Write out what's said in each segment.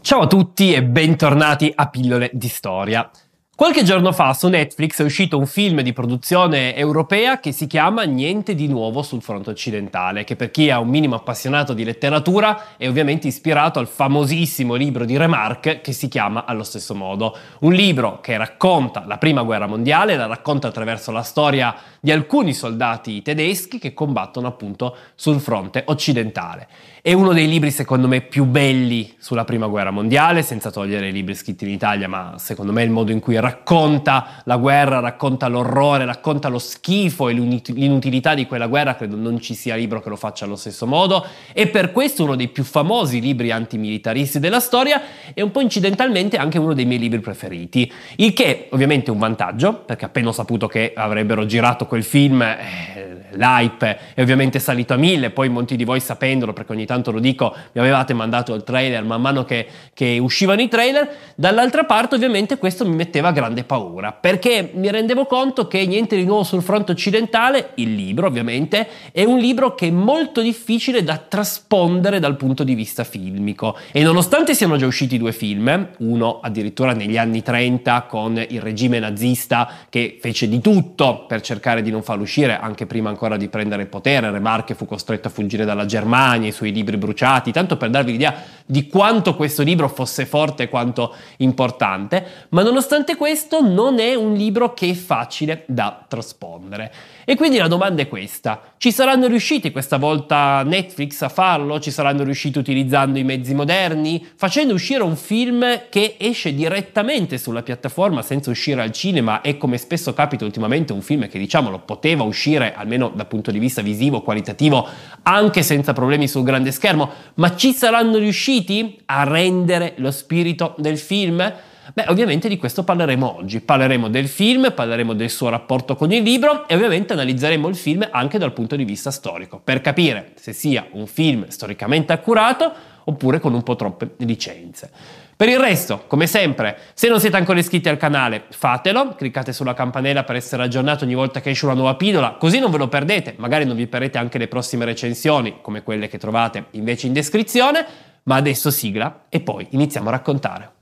Ciao a tutti e bentornati a Pillole di Storia. Qualche giorno fa su Netflix è uscito un film di produzione europea che si chiama Niente di nuovo sul fronte occidentale, che per chi è un minimo appassionato di letteratura è ovviamente ispirato al famosissimo libro di Remarque che si chiama Allo stesso modo. Un libro che racconta la prima guerra mondiale, la racconta attraverso la storia di alcuni soldati tedeschi che combattono appunto sul fronte occidentale. È uno dei libri secondo me più belli sulla prima guerra mondiale, senza togliere i libri scritti in Italia, ma secondo me il modo in cui racconta la guerra, racconta l'orrore, racconta lo schifo e l'inutilità di quella guerra, credo non ci sia libro che lo faccia allo stesso modo. E per questo uno dei più famosi libri antimilitaristi della storia e un po' incidentalmente anche uno dei miei libri preferiti. Il che ovviamente è un vantaggio, perché appena ho saputo che avrebbero girato quel film, l'hype è ovviamente salito a 1000, poi molti di voi sapendolo, perché ogni tanto lo dico, mi avevate mandato il trailer man mano che uscivano i trailer. Dall'altra parte ovviamente questo mi metteva grande paura, perché mi rendevo conto che Niente di nuovo sul fronte occidentale, il libro ovviamente, è un libro che è molto difficile da traspondere dal punto di vista filmico, e nonostante siano già usciti due film, uno addirittura negli anni 30 con il regime nazista che fece di tutto per cercare di non farlo uscire, anche prima ancora di prendere il potere, Remarque fu costretto a fuggire dalla Germania, i suoi libri bruciati, tanto per darvi l'idea di quanto questo libro fosse forte e quanto importante, ma nonostante questo non è un libro che è facile da traspondere. E quindi la domanda è questa: ci saranno riusciti questa volta Netflix a farlo? Ci saranno riusciti utilizzando i mezzi moderni, facendo uscire un film che esce direttamente sulla piattaforma senza uscire al cinema, e come spesso capita ultimamente un film che, diciamolo, poteva uscire almeno dal punto di vista visivo, qualitativo, anche senza problemi sul grande schermo? Ma ci saranno riusciti a rendere lo spirito del film? Beh, ovviamente di questo parleremo oggi. Parleremo del film, parleremo del suo rapporto con il libro e ovviamente analizzeremo il film anche dal punto di vista storico, per capire se sia un film storicamente accurato oppure con un po' troppe licenze. Per il resto, come sempre, se non siete ancora iscritti al canale, fatelo, cliccate sulla campanella per essere aggiornati ogni volta che esce una nuova pillola, così non ve lo perdete, magari non vi perdete anche le prossime recensioni, come quelle che trovate invece in descrizione. Ma adesso sigla e poi iniziamo a raccontare.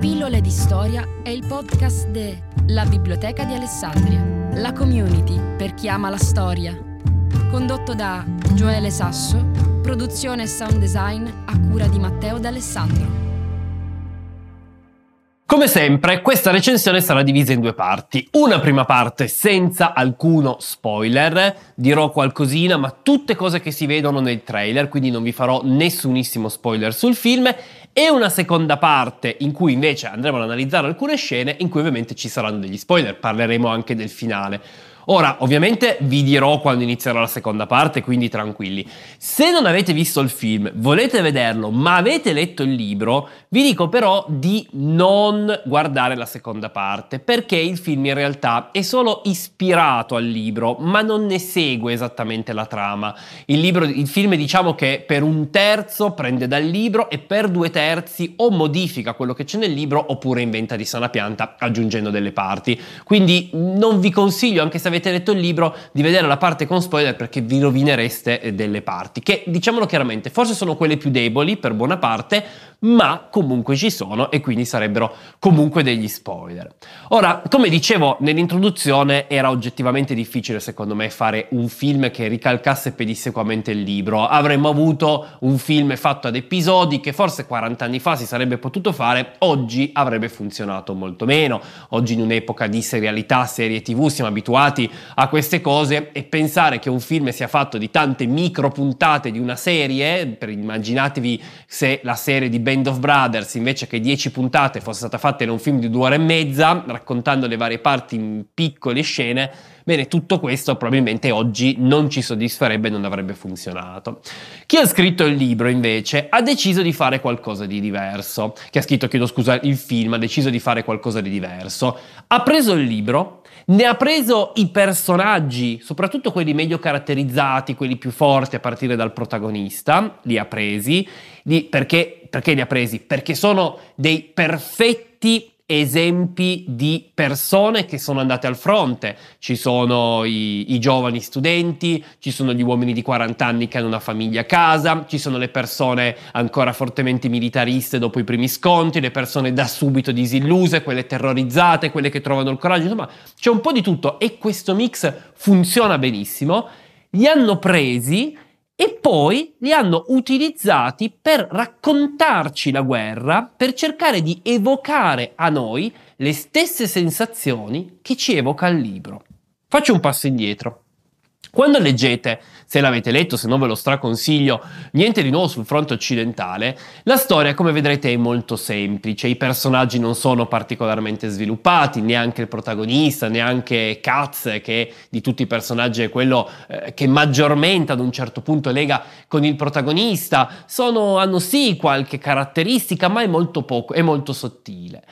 Pillole di Storia è il podcast della Biblioteca di Alessandria, la community per chi ama la storia. Condotto da Gioele Sasso, produzione e sound design a cura di Matteo D'Alessandro. Come sempre, questa recensione sarà divisa in due parti. Una prima parte senza alcuno spoiler, dirò qualcosina, ma tutte cose che si vedono nel trailer, quindi non vi farò nessunissimo spoiler sul film. E una seconda parte in cui invece andremo ad analizzare alcune scene, in cui ovviamente ci saranno degli spoiler, parleremo anche del finale. Ora, ovviamente vi dirò quando inizierò la seconda parte, quindi tranquilli. Se non avete visto il film, volete vederlo, ma avete letto il libro, vi dico però di non guardare la seconda parte, perché il film in realtà è solo ispirato al libro, ma non ne segue esattamente la trama. Il film diciamo che per un terzo prende dal libro e per due terzi o modifica quello che c'è nel libro oppure inventa di sana pianta aggiungendo delle parti. Quindi non vi consiglio, anche se avete letto il libro, di vedere la parte con spoiler, perché vi rovinereste delle parti che, diciamolo chiaramente, forse sono quelle più deboli per buona parte, ma comunque ci sono e quindi sarebbero comunque degli spoiler. Ora, come dicevo nell'introduzione, era oggettivamente difficile secondo me fare un film che ricalcasse pedissequamente il libro. Avremmo avuto un film fatto ad episodi che forse 40 anni fa si sarebbe potuto fare, oggi avrebbe funzionato molto meno. Oggi in un'epoca di serialità, serie TV, siamo abituati abituati a queste cose, e pensare che un film sia fatto di tante micro puntate di una serie, per immaginatevi se la serie di Band of Brothers invece che 10 puntate fosse stata fatta in un film di 2 ore e mezza, raccontando le varie parti in piccole scene. Bene, tutto questo probabilmente oggi non ci soddisferebbe e non avrebbe funzionato. Chi ha scritto il libro, invece, ha deciso di fare qualcosa di diverso. Chi ha scritto, il film ha deciso di fare qualcosa di diverso. Ha preso il libro, ne ha preso i personaggi, soprattutto quelli meglio caratterizzati, quelli più forti a partire dal protagonista, li ha presi. Perché li ha presi? Perché sono dei perfetti esempi di persone che sono andate al fronte. Ci sono i giovani studenti, ci sono gli uomini di 40 anni che hanno una famiglia a casa, ci sono le persone ancora fortemente militariste dopo i primi scontri, le persone da subito disilluse, quelle terrorizzate, quelle che trovano il coraggio, insomma c'è un po' di tutto, e questo mix funziona benissimo. Li hanno presi e poi li hanno utilizzati per raccontarci la guerra, per cercare di evocare a noi le stesse sensazioni che ci evoca il libro. Faccio un passo indietro. Quando leggete, se l'avete letto, se no ve lo straconsiglio, Niente di nuovo sul fronte occidentale, la storia, come vedrete, è molto semplice. I personaggi non sono particolarmente sviluppati, neanche il protagonista, neanche Katz, che di tutti i personaggi è quello che maggiormente ad un certo punto lega con il protagonista. Hanno sì qualche caratteristica, ma è molto poco, è molto sottile.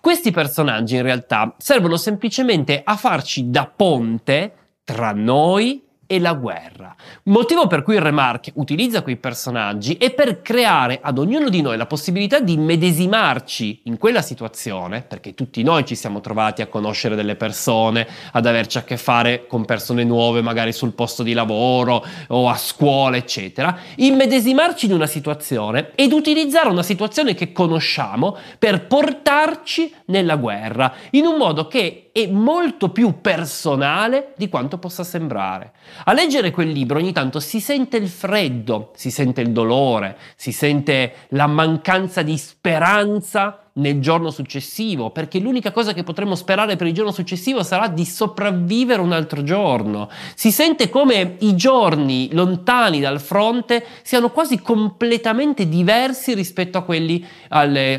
Questi personaggi in realtà servono semplicemente a farci da ponte tra noi e la guerra. Motivo per cui Remarque utilizza quei personaggi è per creare ad ognuno di noi la possibilità di immedesimarci in quella situazione, perché tutti noi ci siamo trovati a conoscere delle persone, ad averci a che fare con persone nuove, magari sul posto di lavoro o a scuola, eccetera. Immedesimarci in una situazione ed utilizzare una situazione che conosciamo per portarci nella guerra, in un modo che è molto più personale di quanto possa sembrare. A leggere quel libro ogni tanto si sente il freddo, si sente il dolore, si sente la mancanza di speranza nel giorno successivo, perché l'unica cosa che potremo sperare per il giorno successivo sarà di sopravvivere un altro giorno. Si sente come i giorni lontani dal fronte siano quasi completamente diversi rispetto a quelli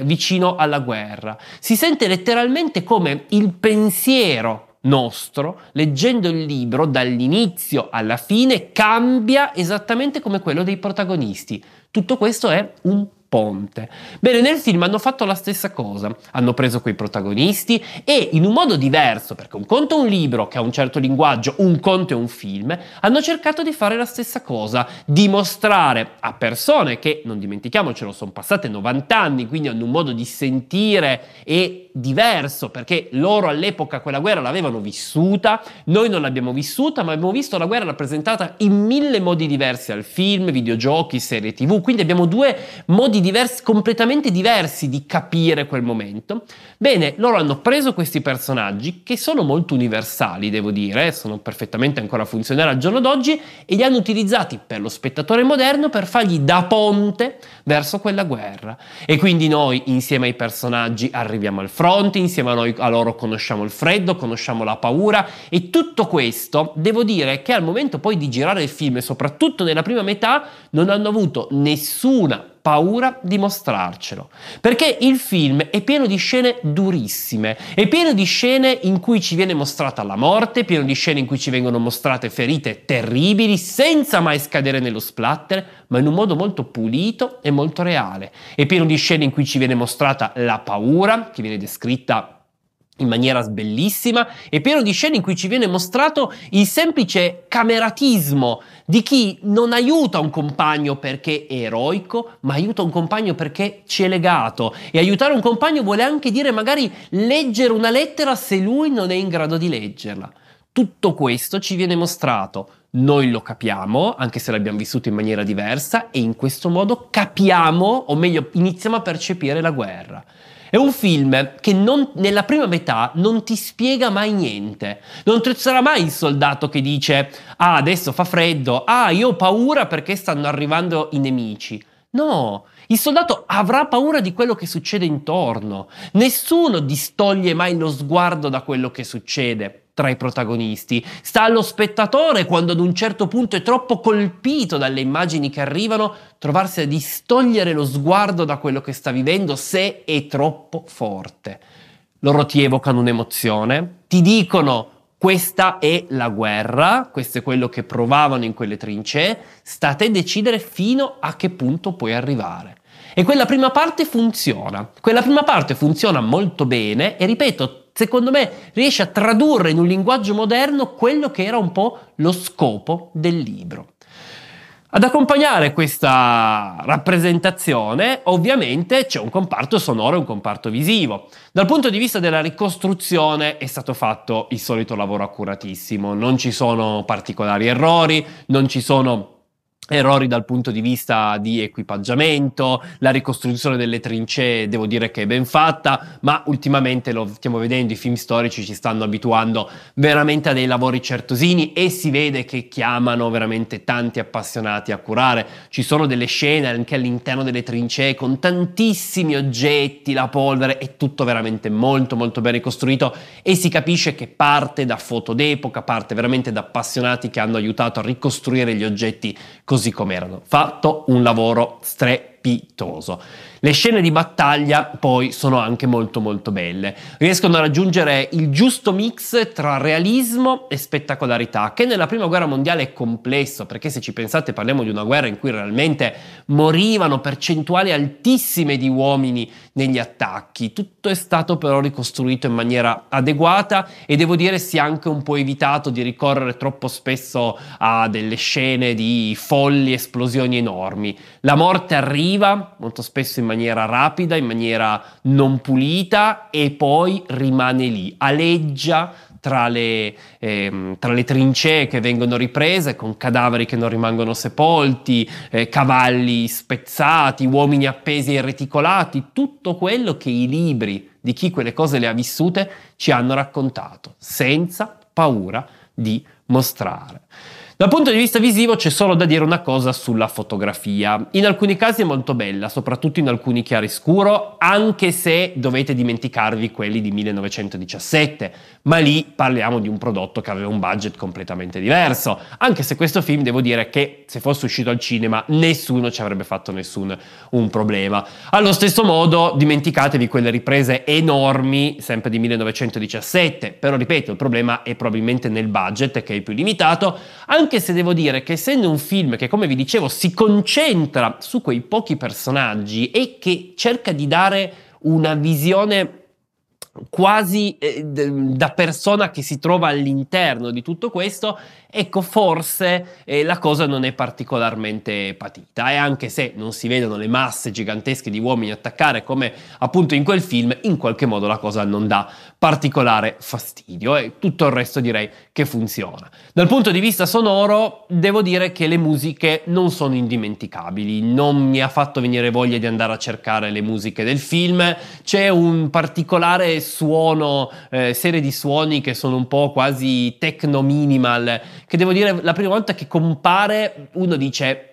vicino alla guerra. Si sente letteralmente come il pensiero nostro, leggendo il libro dall'inizio alla fine, cambia esattamente come quello dei protagonisti. Tutto questo è un ponte. Bene, nel film hanno fatto la stessa cosa, hanno preso quei protagonisti e in un modo diverso, perché un conto è un libro che ha un certo linguaggio, un conto è un film, hanno cercato di fare la stessa cosa, dimostrare a persone che, non dimentichiamocelo, sono passate 90 anni, quindi hanno un modo di sentire e diverso, perché loro all'epoca quella guerra l'avevano vissuta, noi non l'abbiamo vissuta, ma abbiamo visto la guerra rappresentata in 1000 modi diversi al film, videogiochi, serie TV, quindi abbiamo due modi diversi, completamente diversi di capire quel momento. Bene, loro hanno preso questi personaggi che sono molto universali, devo dire, sono perfettamente ancora funzionali al giorno d'oggi, e li hanno utilizzati per lo spettatore moderno per fargli da ponte verso quella guerra. E quindi noi insieme ai personaggi arriviamo al fronte, insieme a loro conosciamo il freddo, conosciamo la paura, e tutto questo, devo dire che al momento poi di girare il film, soprattutto nella prima metà, non hanno avuto nessuna paura di mostrarcelo, perché il film è pieno di scene durissime, è pieno di scene in cui ci viene mostrata la morte, pieno di scene in cui ci vengono mostrate ferite terribili, senza mai scadere nello splatter, ma in un modo molto pulito e molto reale. È pieno di scene in cui ci viene mostrata la paura, che viene descritta in maniera bellissima, e pieno di scene in cui ci viene mostrato il semplice cameratismo di chi non aiuta un compagno perché è eroico, ma aiuta un compagno perché ci è legato. E aiutare un compagno vuole anche dire magari leggere una lettera se lui non è in grado di leggerla. Tutto questo ci viene mostrato. Noi lo capiamo, anche se l'abbiamo vissuto in maniera diversa, e in questo modo capiamo, o meglio, iniziamo a percepire la guerra. È un film che nella prima metà non ti spiega mai niente. Non ci sarà mai il soldato che dice «Ah, adesso fa freddo, ah, io ho paura perché stanno arrivando i nemici». No, il soldato avrà paura di quello che succede intorno. Nessuno distoglie mai lo sguardo da quello che succede. tra i protagonisti. Sta allo spettatore, quando ad un certo punto è troppo colpito dalle immagini che arrivano, trovarsi a distogliere lo sguardo da quello che sta vivendo se è troppo forte. Loro ti evocano un'emozione, ti dicono questa è la guerra, questo è quello che provavano in quelle trincee, sta a te decidere fino a che punto puoi arrivare. E quella prima parte funziona. Quella prima parte funziona molto bene e, ripeto, secondo me riesce a tradurre in un linguaggio moderno quello che era un po' lo scopo del libro. Ad accompagnare questa rappresentazione ovviamente c'è un comparto sonoro e un comparto visivo. Dal punto di vista della ricostruzione è stato fatto il solito lavoro accuratissimo, non ci sono particolari errori, non ci sono errori dal punto di vista di equipaggiamento, la ricostruzione delle trincee devo dire che è ben fatta, ma ultimamente lo stiamo vedendo, i film storici ci stanno abituando veramente a dei lavori certosini e si vede che chiamano veramente tanti appassionati a curare. Ci sono delle scene anche all'interno delle trincee con tantissimi oggetti, la polvere, è tutto veramente molto molto ben ricostruito e si capisce che parte da foto d'epoca, parte veramente da appassionati che hanno aiutato a ricostruire gli oggetti così come erano. Fatto un lavoro strepitoso. Le scene di battaglia poi sono anche molto molto belle, riescono a raggiungere il giusto mix tra realismo e spettacolarità, che nella prima guerra mondiale è complesso, perché se ci pensate parliamo di una guerra in cui realmente morivano percentuali altissime di uomini negli attacchi. Tutto è stato però ricostruito in maniera adeguata e devo dire si è anche un po' evitato di ricorrere troppo spesso a delle scene di folli esplosioni enormi. La morte arriva molto spesso in maniera rapida, in maniera non pulita e poi rimane lì, aleggia tra le trincee che vengono riprese con cadaveri che non rimangono sepolti, cavalli spezzati, uomini appesi e reticolati, tutto quello che i libri di chi quelle cose le ha vissute ci hanno raccontato, senza paura di mostrare. Dal punto di vista visivo c'è solo da dire una cosa sulla fotografia. In alcuni casi è molto bella, soprattutto in alcuni chiaroscuro, anche se dovete dimenticarvi quelli di 1917, ma lì parliamo di un prodotto che aveva un budget completamente diverso, anche se questo film devo dire che se fosse uscito al cinema nessuno ci avrebbe fatto un problema. Allo stesso modo dimenticatevi quelle riprese enormi, sempre di 1917, però ripeto, il problema è probabilmente nel budget che è più limitato, anche se devo dire che essendo un film che, come vi dicevo, si concentra su quei pochi personaggi e che cerca di dare una visione quasi da persona che si trova all'interno di tutto questo, ecco, forse la cosa non è particolarmente patita, e anche se non si vedono le masse gigantesche di uomini attaccare come appunto in quel film, in qualche modo la cosa non dà particolare fastidio e tutto il resto direi che funziona. Dal punto di vista sonoro devo dire che le musiche non sono indimenticabili, non mi ha fatto venire voglia di andare a cercare le musiche del film, c'è un particolare suono, serie di suoni che sono un po' quasi techno minimal, che devo dire la prima volta che compare uno dice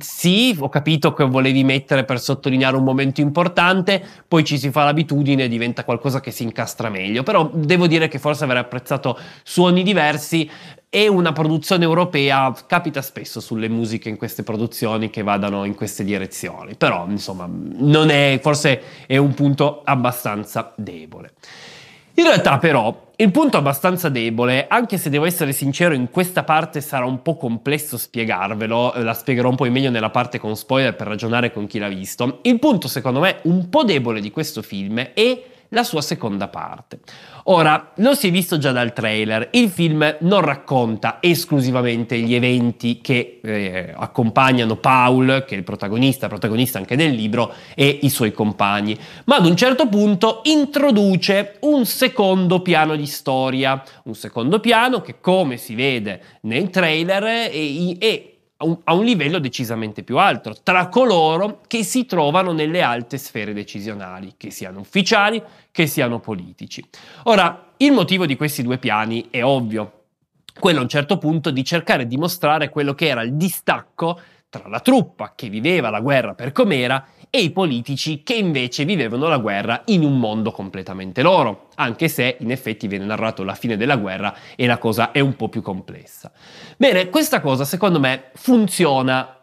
sì, ho capito che volevi mettere per sottolineare un momento importante, poi ci si fa l'abitudine e diventa qualcosa che si incastra meglio, però devo dire che forse avrei apprezzato suoni diversi. E una produzione europea capita spesso sulle musiche in queste produzioni che vadano in queste direzioni, però insomma non è, forse è un punto abbastanza debole. In realtà però il punto abbastanza debole, anche se devo essere sincero in questa parte sarà un po' complesso spiegarvelo, la spiegherò un po' meglio nella parte con spoiler per ragionare con chi l'ha visto, il punto secondo me un po' debole di questo film è la sua seconda parte. Ora, lo si è visto già dal trailer, il film non racconta esclusivamente gli eventi che accompagnano Paul, che è il protagonista anche del libro, e i suoi compagni, ma ad un certo punto introduce un secondo piano di storia, un secondo piano che, come si vede nel trailer, è a un livello decisamente più alto tra coloro che si trovano nelle alte sfere decisionali, che siano ufficiali, che siano politici. Ora, il motivo di questi due piani è ovvio, quello a un certo punto di cercare di mostrare quello che era il distacco tra la truppa che viveva la guerra per com'era e i politici che invece vivevano la guerra in un mondo completamente loro, anche se in effetti viene narrato la fine della guerra e la cosa è un po' più complessa. Bene, questa cosa secondo me funziona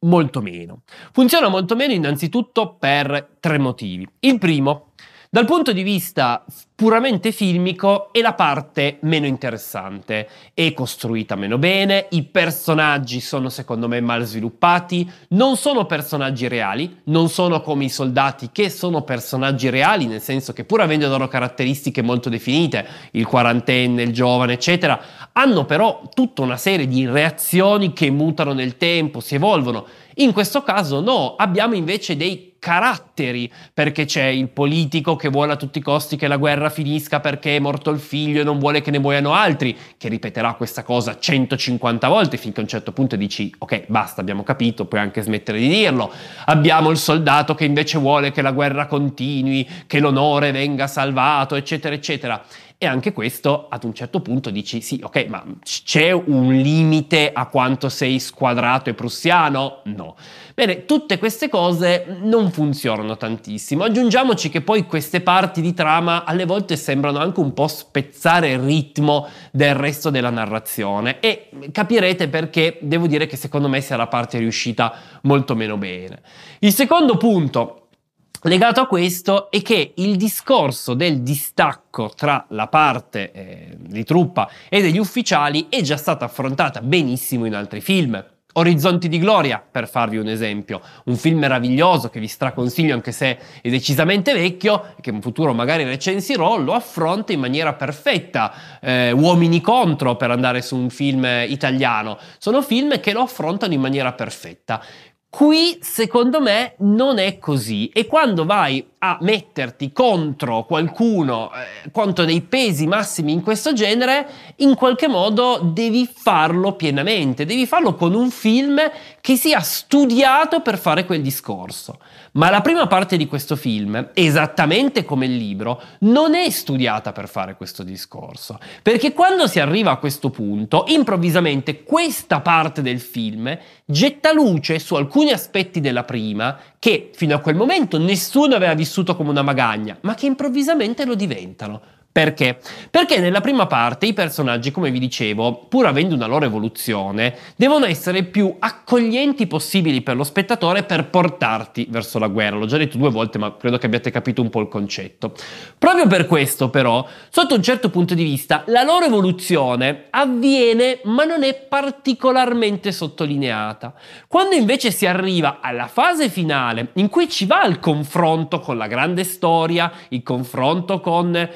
molto meno. Funziona molto meno innanzitutto per tre motivi. Il primo, dal punto di vista puramente filmico, è la parte meno interessante, è costruita meno bene, i personaggi sono secondo me mal sviluppati, non sono personaggi reali, non sono come i soldati che sono personaggi reali, nel senso che pur avendo le loro caratteristiche molto definite, il quarantenne, il giovane, eccetera, hanno però tutta una serie di reazioni che mutano nel tempo, si evolvono. In questo caso no, abbiamo invece dei caratteri, perché c'è il politico che vuole a tutti i costi che la guerra finisca perché è morto il figlio e non vuole che ne muoiano altri, che ripeterà questa cosa 150 volte finché a un certo punto dici ok, basta, abbiamo capito, puoi anche smettere di dirlo. Abbiamo il soldato che invece vuole che la guerra continui, che l'onore venga salvato, eccetera eccetera. E anche questo ad un certo punto dici sì, ok, ma c'è un limite a quanto sei squadrato e prussiano? No. Bene, tutte queste cose non funzionano tantissimo. Aggiungiamoci che poi queste parti di trama alle volte sembrano anche un po' spezzare il ritmo del resto della narrazione e capirete perché devo dire che secondo me sia la parte riuscita molto meno bene. Il secondo punto legato a questo è che il discorso del distacco tra la parte di truppa e degli ufficiali è già stata affrontata benissimo in altri film. Orizzonti di Gloria, per farvi un esempio, un film meraviglioso che vi straconsiglio anche se è decisamente vecchio e che in futuro magari recensirò, lo affronta in maniera perfetta. Uomini contro, per andare su un film italiano, sono film che lo affrontano in maniera perfetta. Qui secondo me non è così e quando vai a metterti contro qualcuno, contro dei pesi massimi in questo genere, in qualche modo devi farlo pienamente, devi farlo con un film che sia studiato per fare quel discorso. Ma la prima parte di questo film, esattamente come il libro, non è studiata per fare questo discorso, perché quando si arriva a questo punto, improvvisamente questa parte del film getta luce su alcuni aspetti della prima che fino a quel momento nessuno aveva vissuto come una magagna, ma che improvvisamente lo diventano. Perché? Perché nella prima parte i personaggi, come vi dicevo, pur avendo una loro evoluzione, devono essere più accoglienti possibili per lo spettatore per portarti verso la guerra. L'ho già detto 2 volte, ma credo che abbiate capito un po' il concetto. Proprio per questo, però, sotto un certo punto di vista, la loro evoluzione avviene, ma non è particolarmente sottolineata. Quando invece si arriva alla fase finale, in cui ci va il confronto con la grande storia, il confronto con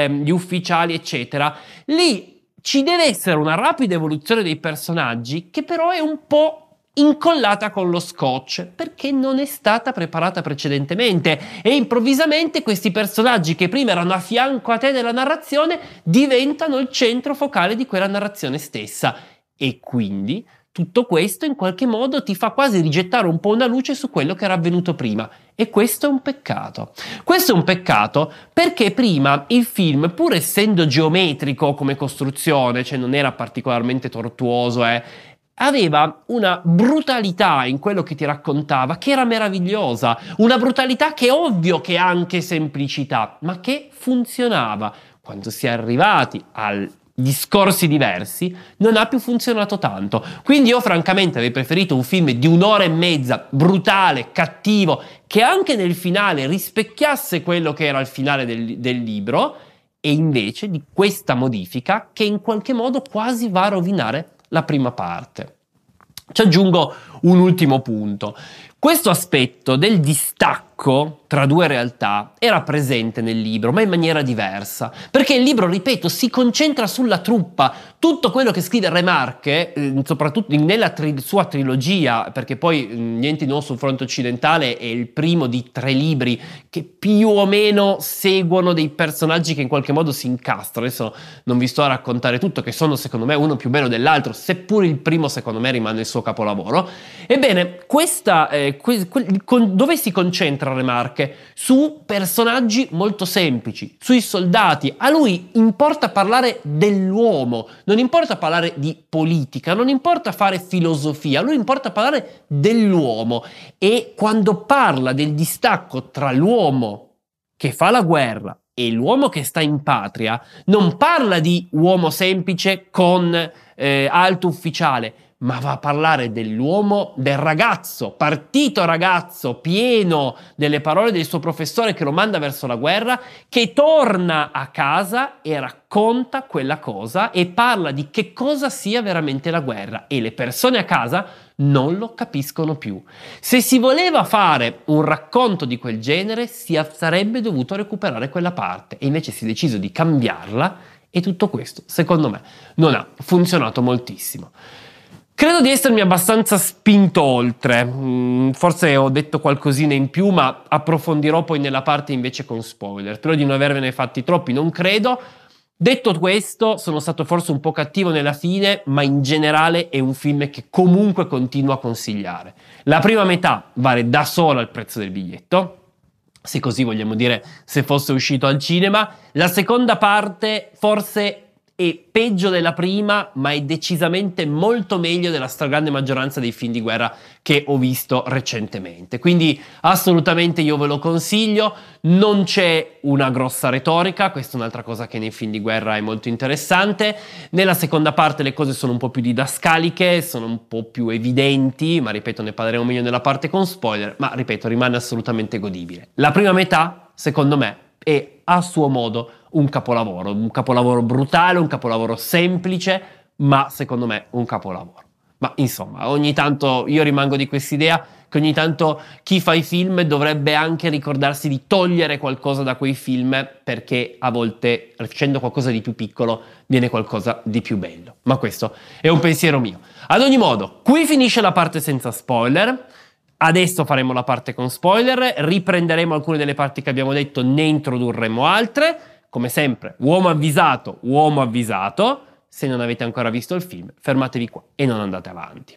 gli ufficiali eccetera, lì ci deve essere una rapida evoluzione dei personaggi che però è un po' incollata con lo scotch perché non è stata preparata precedentemente e improvvisamente questi personaggi che prima erano a fianco a te nella narrazione diventano il centro focale di quella narrazione stessa e quindi tutto questo in qualche modo ti fa quasi rigettare un po' una luce su quello che era avvenuto prima e questo è un peccato. Questo è un peccato perché prima il film, pur essendo geometrico come costruzione, cioè non era particolarmente tortuoso, aveva una brutalità in quello che ti raccontava che era meravigliosa, una brutalità che è ovvio che ha anche semplicità, ma che funzionava. Quando si è arrivati al discorsi diversi, non ha più funzionato tanto. Quindi io francamente avrei preferito un film di 1 ora e mezza, brutale, cattivo, che anche nel finale rispecchiasse quello che era il finale del libro, e invece di questa modifica che in qualche modo quasi va a rovinare la prima parte. Ci aggiungo un ultimo punto. Questo aspetto del distacco tra 2 realtà era presente nel libro, ma in maniera diversa, perché il libro, ripeto, si concentra sulla truppa. Tutto quello che scrive Remarque, soprattutto nella sua trilogia, perché poi Niente di nuovo sul fronte occidentale è il primo di 3 libri che più o meno seguono dei personaggi che in qualche modo si incastrano. Adesso non vi sto a raccontare tutto, che sono secondo me uno più bello dell'altro, seppur il primo secondo me rimane il suo capolavoro. Ebbene, dove si concentra Remarque? Su personaggi molto semplici, sui soldati. A lui importa parlare dell'uomo, non importa parlare di politica, non importa fare filosofia, a lui importa parlare dell'uomo. E quando parla del distacco tra l'uomo che fa la guerra e l'uomo che sta in patria, non parla di uomo semplice con alto ufficiale, ma va a parlare dell'uomo, del ragazzo, partito ragazzo, pieno delle parole del suo professore che lo manda verso la guerra, che torna a casa e racconta quella cosa e parla di che cosa sia veramente la guerra, e le persone a casa non lo capiscono più. Se si voleva fare un racconto di quel genere, si sarebbe dovuto recuperare quella parte, e invece si è deciso di cambiarla, e tutto questo, secondo me, non ha funzionato moltissimo. Credo di essermi abbastanza spinto oltre, forse ho detto qualcosina in più, ma approfondirò poi nella parte invece con spoiler. Spero di non avervene fatti troppi, non credo. Detto questo, sono stato forse un po' cattivo nella fine, ma in generale è un film che comunque continuo a consigliare. La prima metà vale da sola il prezzo del biglietto, se così vogliamo dire, se fosse uscito al cinema. La seconda parte forse è peggio della prima, ma è decisamente molto meglio della stragrande maggioranza dei film di guerra che ho visto recentemente. Quindi assolutamente io ve lo consiglio, non c'è una grossa retorica, questa è un'altra cosa che nei film di guerra è molto interessante. Nella seconda parte le cose sono un po' più didascaliche, sono un po' più evidenti, ma ripeto, ne parleremo meglio nella parte con spoiler, ma ripeto, rimane assolutamente godibile. La prima metà, secondo me, è a suo modo un capolavoro brutale, un capolavoro semplice, ma secondo me un capolavoro. Ma insomma, ogni tanto io rimango di quest'idea che ogni tanto chi fa i film dovrebbe anche ricordarsi di togliere qualcosa da quei film, perché a volte facendo qualcosa di più piccolo viene qualcosa di più bello. Ma questo è un pensiero mio. Ad ogni modo, qui finisce la parte senza spoiler. Adesso faremo la parte con spoiler, riprenderemo alcune delle parti che abbiamo detto, ne introdurremo altre. Come sempre, uomo avvisato, se non avete ancora visto il film, fermatevi qua e non andate avanti.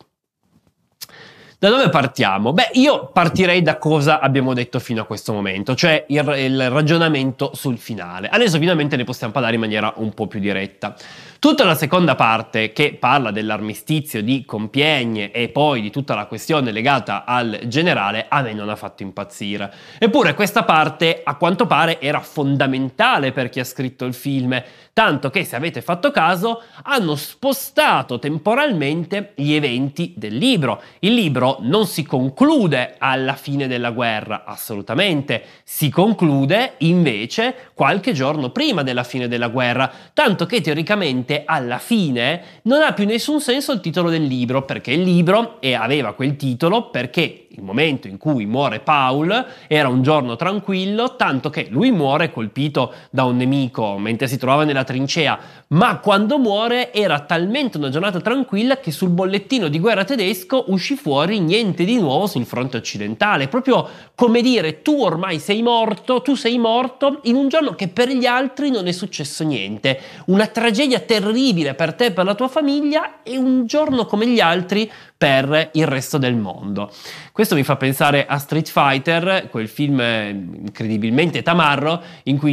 Da dove partiamo? Beh, io partirei da cosa abbiamo detto fino a questo momento, cioè il ragionamento sul finale. Adesso finalmente ne possiamo parlare in maniera un po' più diretta. Tutta la seconda parte, che parla dell'armistizio di Compiègne e poi di tutta la questione legata al generale, a me non ha fatto impazzire. Eppure questa parte, a quanto pare, era fondamentale per chi ha scritto il film, tanto che, se avete fatto caso, hanno spostato temporalmente gli eventi del libro. Il libro non si conclude alla fine della guerra, assolutamente, si conclude invece qualche giorno prima della fine della guerra, tanto che teoricamente alla fine non ha più nessun senso il titolo del libro, perché il libro aveva quel titolo perché il momento in cui muore Paul era un giorno tranquillo, tanto che lui muore colpito da un nemico mentre si trovava nella trincea, ma quando muore era talmente una giornata tranquilla che sul bollettino di guerra tedesco uscì fuori "Niente di nuovo sul fronte occidentale", proprio come dire: tu ormai sei morto, tu sei morto in un giorno che per gli altri non è successo niente, una tragedia terribile per te e per la tua famiglia, e un giorno come gli altri per il resto del mondo. Questo mi fa pensare a Street Fighter, quel film incredibilmente tamarro in cui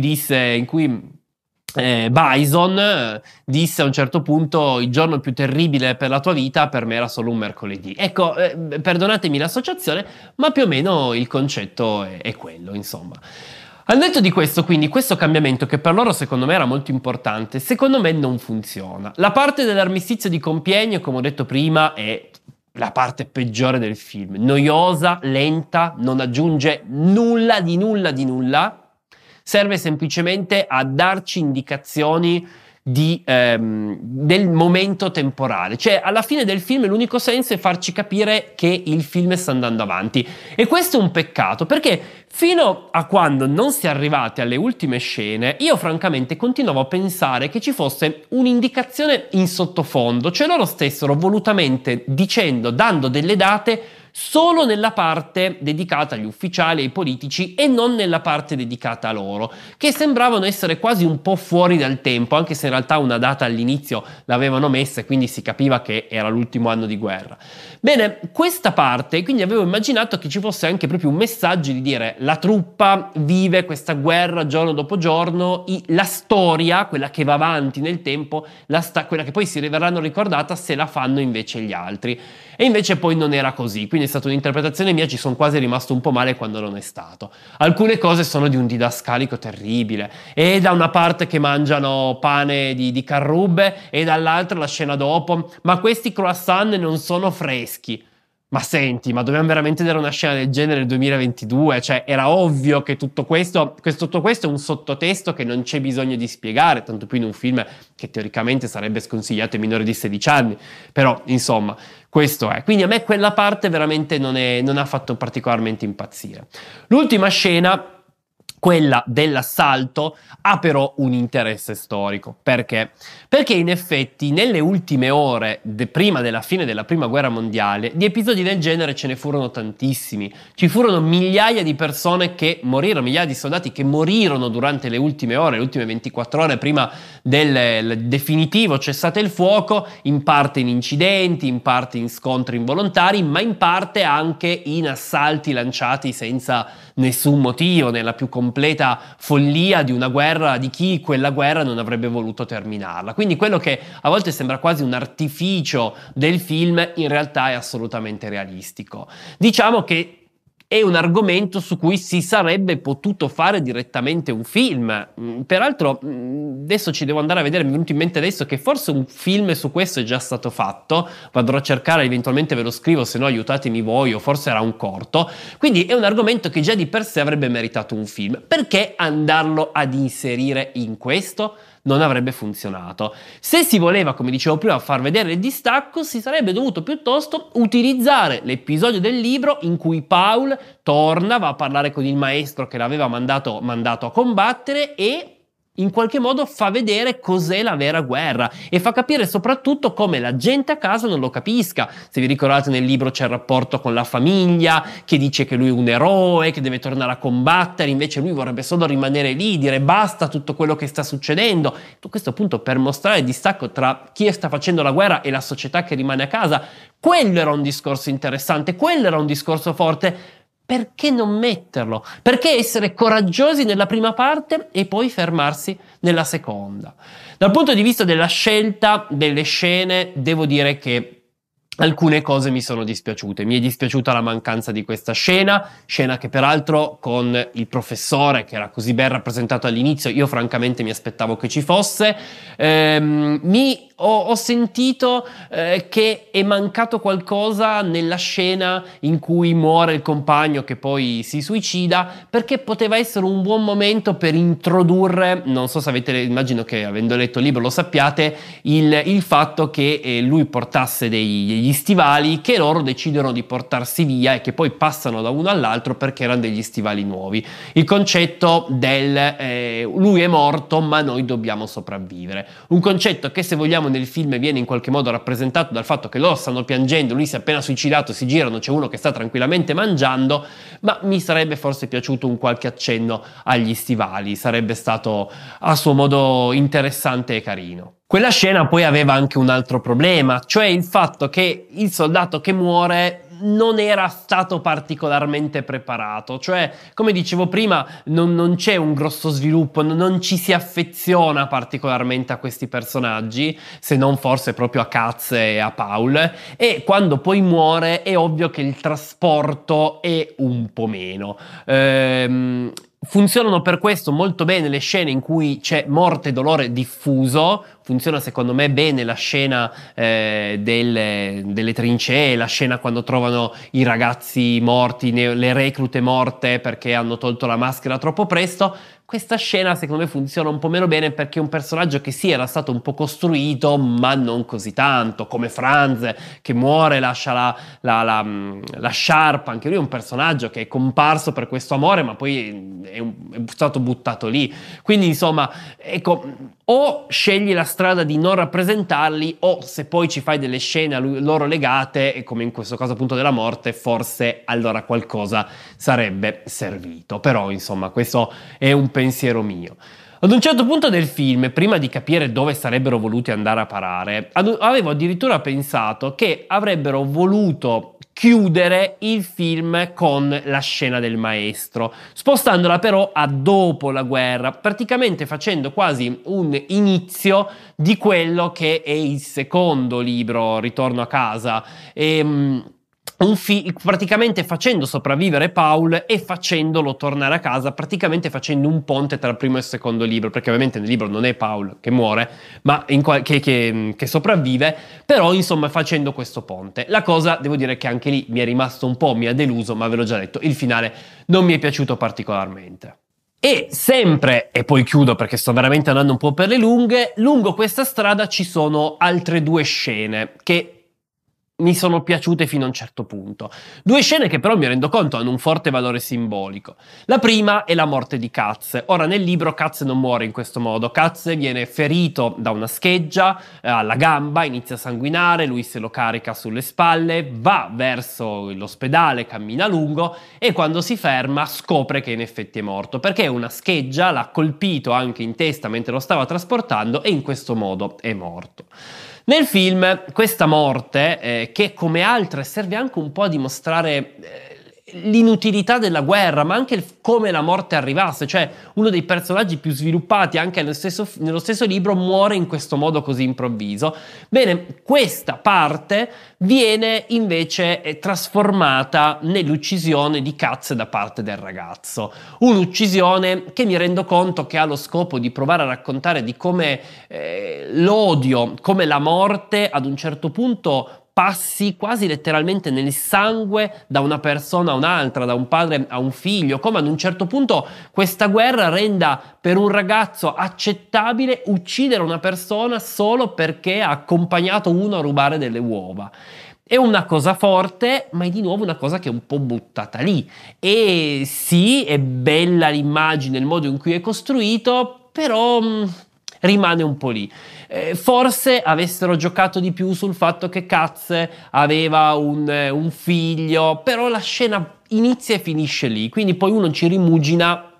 Bison disse a un certo punto: il giorno più terribile per la tua vita per me era solo un mercoledì. Ecco, perdonatemi l'associazione, ma più o meno il concetto è quello, insomma. Al netto di questo, quindi, questo cambiamento, che per loro secondo me era molto importante, secondo me non funziona. La parte dell'armistizio di Compiègne, come ho detto prima, è la parte peggiore del film, noiosa, lenta, non aggiunge nulla di nulla di nulla, serve semplicemente a darci indicazioni del momento temporale. Cioè, alla fine del film l'unico senso è farci capire che il film sta andando avanti, e questo è un peccato, perché fino a quando non si è arrivati alle ultime scene io francamente continuavo a pensare che ci fosse un'indicazione in sottofondo, cioè loro stessero volutamente dando delle date solo nella parte dedicata agli ufficiali e ai politici e non nella parte dedicata a loro, che sembravano essere quasi un po' fuori dal tempo, anche se in realtà una data all'inizio l'avevano messa e quindi si capiva che era l'ultimo anno di guerra. Bene, questa parte, quindi avevo immaginato che ci fosse anche proprio un messaggio di dire: la truppa vive questa guerra giorno dopo giorno, la storia, quella che va avanti nel tempo, quella che poi si verranno ricordata se la fanno invece gli altri. E invece poi non era così, quindi è stata un'interpretazione mia, ci sono quasi rimasto un po' male quando non è stato. Alcune cose sono di un didascalico terribile, e da una parte che mangiano pane di carrubbe e dall'altra la scena dopo: ma questi croissant non sono freschi. Ma senti, ma dovevamo veramente dare una scena del genere nel 2022? Cioè, era ovvio che tutto questo è un sottotesto che non c'è bisogno di spiegare, tanto più in un film che teoricamente sarebbe sconsigliato ai minori di 16 anni. Però, insomma, questo è. Quindi a me quella parte veramente non ha fatto particolarmente impazzire. L'ultima scena, quella dell'assalto, ha però un interesse storico. Perché? Perché in effetti nelle ultime ore prima della fine della Prima Guerra Mondiale di episodi del genere ce ne furono tantissimi. Ci furono migliaia di persone che morirono, migliaia di soldati che morirono durante le ultime ore, le ultime 24 ore prima del definitivo cessate il fuoco, in parte in incidenti, in parte in scontri involontari, ma in parte anche in assalti lanciati senza nessun motivo, nella più completa follia di una guerra, di chi quella guerra non avrebbe voluto terminarla. Quindi quello che a volte sembra quasi un artificio del film in realtà è assolutamente realistico. Diciamo che è un argomento su cui si sarebbe potuto fare direttamente un film. Peraltro adesso ci devo andare a vedere, mi è venuto in mente adesso che forse un film su questo è già stato fatto, vado a cercare, eventualmente ve lo scrivo, se no aiutatemi voi, o forse era un corto. Quindi è un argomento che già di per sé avrebbe meritato un film. Perché andarlo ad inserire in questo? Non avrebbe funzionato. Se si voleva, come dicevo prima, far vedere il distacco, si sarebbe dovuto piuttosto utilizzare l'episodio del libro in cui Paul torna, va a parlare con il maestro che l'aveva mandato a combattere e in qualche modo fa vedere cos'è la vera guerra e fa capire soprattutto come la gente a casa non lo capisca. Se vi ricordate, nel libro c'è il rapporto con la famiglia che dice che lui è un eroe, che deve tornare a combattere, invece lui vorrebbe solo rimanere lì, dire basta tutto quello che sta succedendo. A questo punto, per mostrare il distacco tra chi sta facendo la guerra e la società che rimane a casa, quello era un discorso interessante, quello era un discorso forte. Perché non metterlo? Perché essere coraggiosi nella prima parte e poi fermarsi nella seconda? Dal punto di vista della scelta delle scene, devo dire che alcune cose mi sono dispiaciute. Mi è dispiaciuta la mancanza di questa scena che peraltro con il professore, che era così ben rappresentato all'inizio, io francamente mi aspettavo che ci fosse. Ho sentito che è mancato qualcosa nella scena in cui muore il compagno che poi si suicida, perché poteva essere un buon momento per introdurre, non so se avete, immagino che avendo letto il libro lo sappiate, il fatto che lui portasse degli stivali che loro decidono di portarsi via e che poi passano da uno all'altro perché erano degli stivali nuovi. Il concetto del lui è morto ma noi dobbiamo sopravvivere, un concetto che, se vogliamo, nel film viene in qualche modo rappresentato dal fatto che loro stanno piangendo, lui si è appena suicidato, si girano, c'è uno che sta tranquillamente mangiando, ma mi sarebbe forse piaciuto un qualche accenno agli stivali, sarebbe stato a suo modo interessante e carino. Quella scena poi aveva anche un altro problema, cioè il fatto che il soldato che muore non era stato particolarmente preparato, cioè, come dicevo prima, non c'è un grosso sviluppo, non ci si affeziona particolarmente a questi personaggi, se non forse proprio a Katz e a Paul, e quando poi muore è ovvio che il trasporto è un po' meno. Funzionano per questo molto bene le scene in cui c'è morte e dolore diffuso. Funziona secondo me bene la scena delle trincee, la scena quando trovano i ragazzi morti, le reclute morte perché hanno tolto la maschera troppo presto. Questa scena secondo me funziona un po' meno bene perché è un personaggio che sì, era stato un po' costruito ma non così tanto, come Franz che muore, lascia la sciarpa. Anche lui è un personaggio che è comparso per questo amore ma poi è stato buttato lì. Quindi insomma, ecco, o scegli la strada di non rappresentarli, o se poi ci fai delle scene a loro legate, e come in questo caso appunto della morte, forse allora qualcosa sarebbe servito. Però insomma questo è un pensiero mio. Ad un certo punto del film, prima di capire dove sarebbero voluti andare a parare, avevo addirittura pensato che avrebbero voluto chiudere il film con la scena del maestro, spostandola però a dopo la guerra, praticamente facendo quasi un inizio di quello che è il secondo libro, Ritorno a casa, praticamente facendo sopravvivere Paul e facendolo tornare a casa, praticamente facendo un ponte tra il primo e il secondo libro, perché ovviamente nel libro non è Paul che muore, ma che sopravvive, però insomma facendo questo ponte. La cosa, devo dire che anche lì mi è rimasto un po', mi ha deluso, ma ve l'ho già detto, il finale non mi è piaciuto particolarmente. E sempre, e poi chiudo perché sto veramente andando un po' per le lunghe, lungo questa strada ci sono altre due scene che mi sono piaciute fino a un certo punto. Due scene che però mi rendo conto hanno un forte valore simbolico. La prima è la morte di Katz. Ora nel libro Katz non muore in questo modo. Katz viene ferito da una scheggia alla gamba, inizia a sanguinare, lui se lo carica sulle spalle, va verso l'ospedale, cammina a lungo e quando si ferma scopre che in effetti è morto, perché una scheggia l'ha colpito anche in testa mentre lo stava trasportando e in questo modo è morto. Nel film questa morte, che come altre serve anche un po' a dimostrare l'inutilità della guerra, ma anche come la morte arrivasse, cioè uno dei personaggi più sviluppati anche nello stesso libro muore in questo modo così improvviso. Bene, questa parte viene invece trasformata nell'uccisione di Katz da parte del ragazzo, un'uccisione che mi rendo conto che ha lo scopo di provare a raccontare di come l'odio, come la morte ad un certo punto passi quasi letteralmente nel sangue da una persona a un'altra, da un padre a un figlio, come ad un certo punto questa guerra renda per un ragazzo accettabile uccidere una persona solo perché ha accompagnato uno a rubare delle uova. È una cosa forte, ma è di nuovo una cosa che è un po' buttata lì. E sì, è bella l'immagine, il modo in cui è costruito, però rimane un po' lì. Forse avessero giocato di più sul fatto che Katz aveva un figlio, però la scena inizia e finisce lì, quindi poi uno ci rimugina,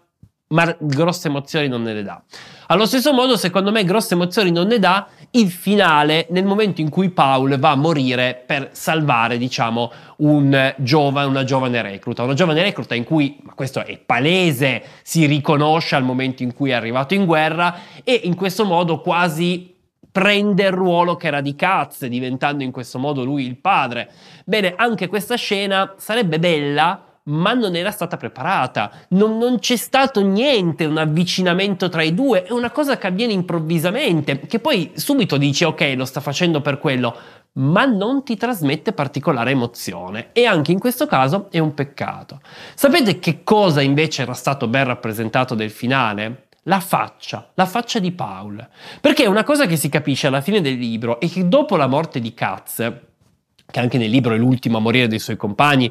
ma grosse emozioni non ne le dà. Allo stesso modo, secondo me, grosse emozioni non ne dà il finale nel momento in cui Paul va a morire per salvare, diciamo, una giovane recluta in cui, ma questo è palese, si riconosce al momento in cui è arrivato in guerra e in questo modo quasi prende il ruolo che era di Katz, diventando in questo modo lui il padre. Bene, anche questa scena sarebbe bella, ma non era stata preparata, non c'è stato niente, un avvicinamento tra i due, è una cosa che avviene improvvisamente, che poi subito dici ok, lo sta facendo per quello, ma non ti trasmette particolare emozione, e anche in questo caso è un peccato. Sapete che cosa invece era stato ben rappresentato del finale? La faccia di Paul, perché è una cosa che si capisce alla fine del libro e che dopo la morte di Katz, che anche nel libro è l'ultimo a morire dei suoi compagni,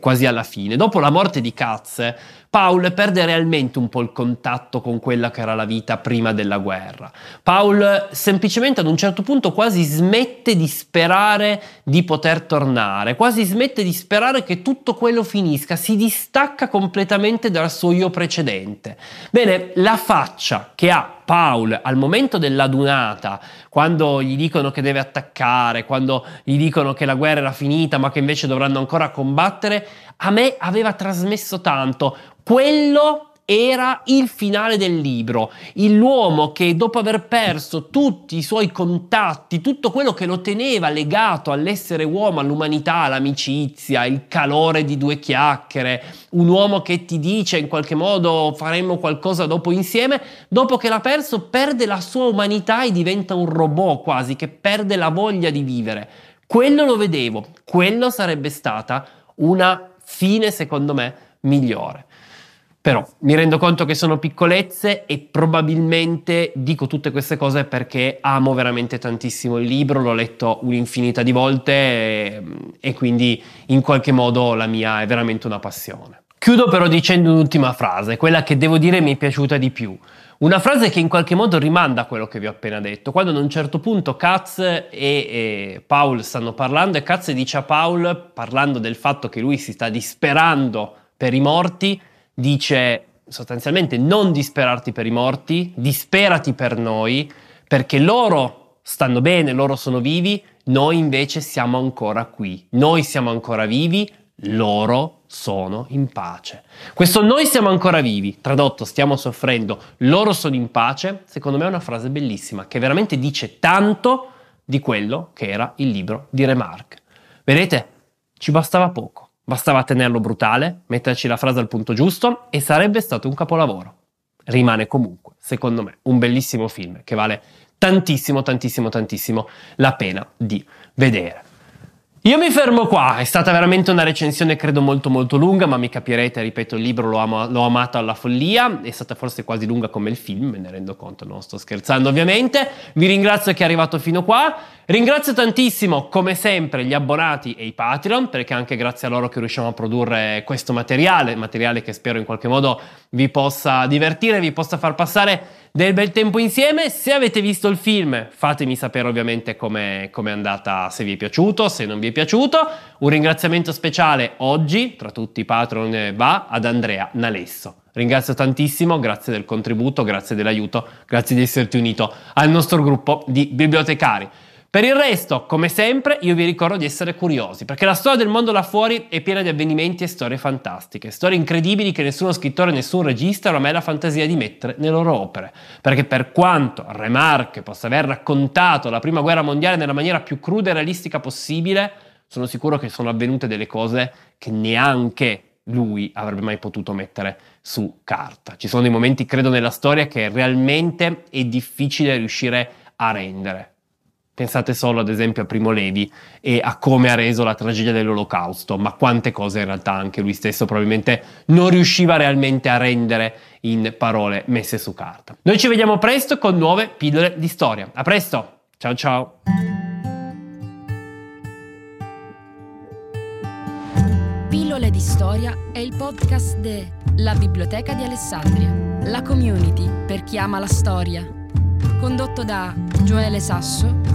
quasi alla fine, dopo la morte di Katz, Paul perde realmente un po' il contatto con quella che era la vita prima della guerra. Paul semplicemente ad un certo punto quasi smette di sperare di poter tornare, quasi smette di sperare che tutto quello finisca, si distacca completamente dal suo io precedente. Bene, la faccia che ha Paul al momento dell'adunata, quando gli dicono che deve attaccare, quando gli dicono che la guerra era finita ma che invece dovranno ancora combattere, a me aveva trasmesso tanto. Quello era il finale del libro, l'uomo che dopo aver perso tutti i suoi contatti, tutto quello che lo teneva legato all'essere uomo, all'umanità, all'amicizia, il calore di due chiacchiere, un uomo che ti dice in qualche modo faremo qualcosa dopo insieme, dopo che l'ha perso perde la sua umanità e diventa un robot quasi, che perde la voglia di vivere. Quello lo vedevo, quello sarebbe stata una fine secondo me migliore. Però mi rendo conto che sono piccolezze e probabilmente dico tutte queste cose perché amo veramente tantissimo il libro, l'ho letto un'infinità di volte e quindi in qualche modo la mia è veramente una passione. Chiudo però dicendo un'ultima frase, quella che devo dire mi è piaciuta di più. Una frase che in qualche modo rimanda a quello che vi ho appena detto, quando ad un certo punto Katz e Paul stanno parlando e Katz dice a Paul, parlando del fatto che lui si sta disperando per i morti, dice sostanzialmente non disperarti per i morti, disperati per noi, perché loro stanno bene, loro sono vivi, noi invece siamo ancora qui, noi siamo ancora vivi, loro sono in pace. Questo noi siamo ancora vivi, tradotto stiamo soffrendo, loro sono in pace, secondo me è una frase bellissima che veramente dice tanto di quello che era il libro di Remarque. Vedete, ci bastava poco, bastava tenerlo brutale, metterci la frase al punto giusto e sarebbe stato un capolavoro. Rimane comunque, secondo me, un bellissimo film che vale tantissimo, tantissimo, tantissimo la pena di vedere. Io mi fermo qua, è stata veramente una recensione credo molto molto lunga, ma mi capirete, ripeto, il libro l'ho amato alla follia, è stata forse quasi lunga come il film, me ne rendo conto, non sto scherzando ovviamente, vi ringrazio che è arrivato fino qua, ringrazio tantissimo come sempre gli abbonati e i Patreon, perché anche grazie a loro che riusciamo a produrre questo materiale che spero in qualche modo vi possa divertire, vi possa far passare del bel tempo insieme. Se avete visto il film fatemi sapere ovviamente com'è andata, se vi è piaciuto, se non vi è piaciuto. Un ringraziamento speciale oggi tra tutti i patron va ad Andrea Nalesso, ringrazio tantissimo, grazie del contributo, grazie dell'aiuto, grazie di esserti unito al nostro gruppo di bibliotecari. Per il resto, come sempre, io vi ricordo di essere curiosi, perché la storia del mondo là fuori è piena di avvenimenti e storie fantastiche, storie incredibili che nessuno scrittore, nessun regista ormai ha la fantasia di mettere nelle loro opere, perché per quanto Remarque possa aver raccontato la prima guerra mondiale nella maniera più cruda e realistica possibile, sono sicuro che sono avvenute delle cose che neanche lui avrebbe mai potuto mettere su carta. Ci sono dei momenti, credo, nella storia che realmente è difficile riuscire a rendere. Pensate solo ad esempio a Primo Levi e a come ha reso la tragedia dell'Olocausto, ma quante cose in realtà anche lui stesso probabilmente non riusciva realmente a rendere in parole messe su carta. Noi ci vediamo presto con nuove pillole di storia. A presto, ciao ciao! Pillole di Storia è il podcast della Biblioteca di Alessandria, la community per chi ama la storia. Condotto da Gioele Sasso.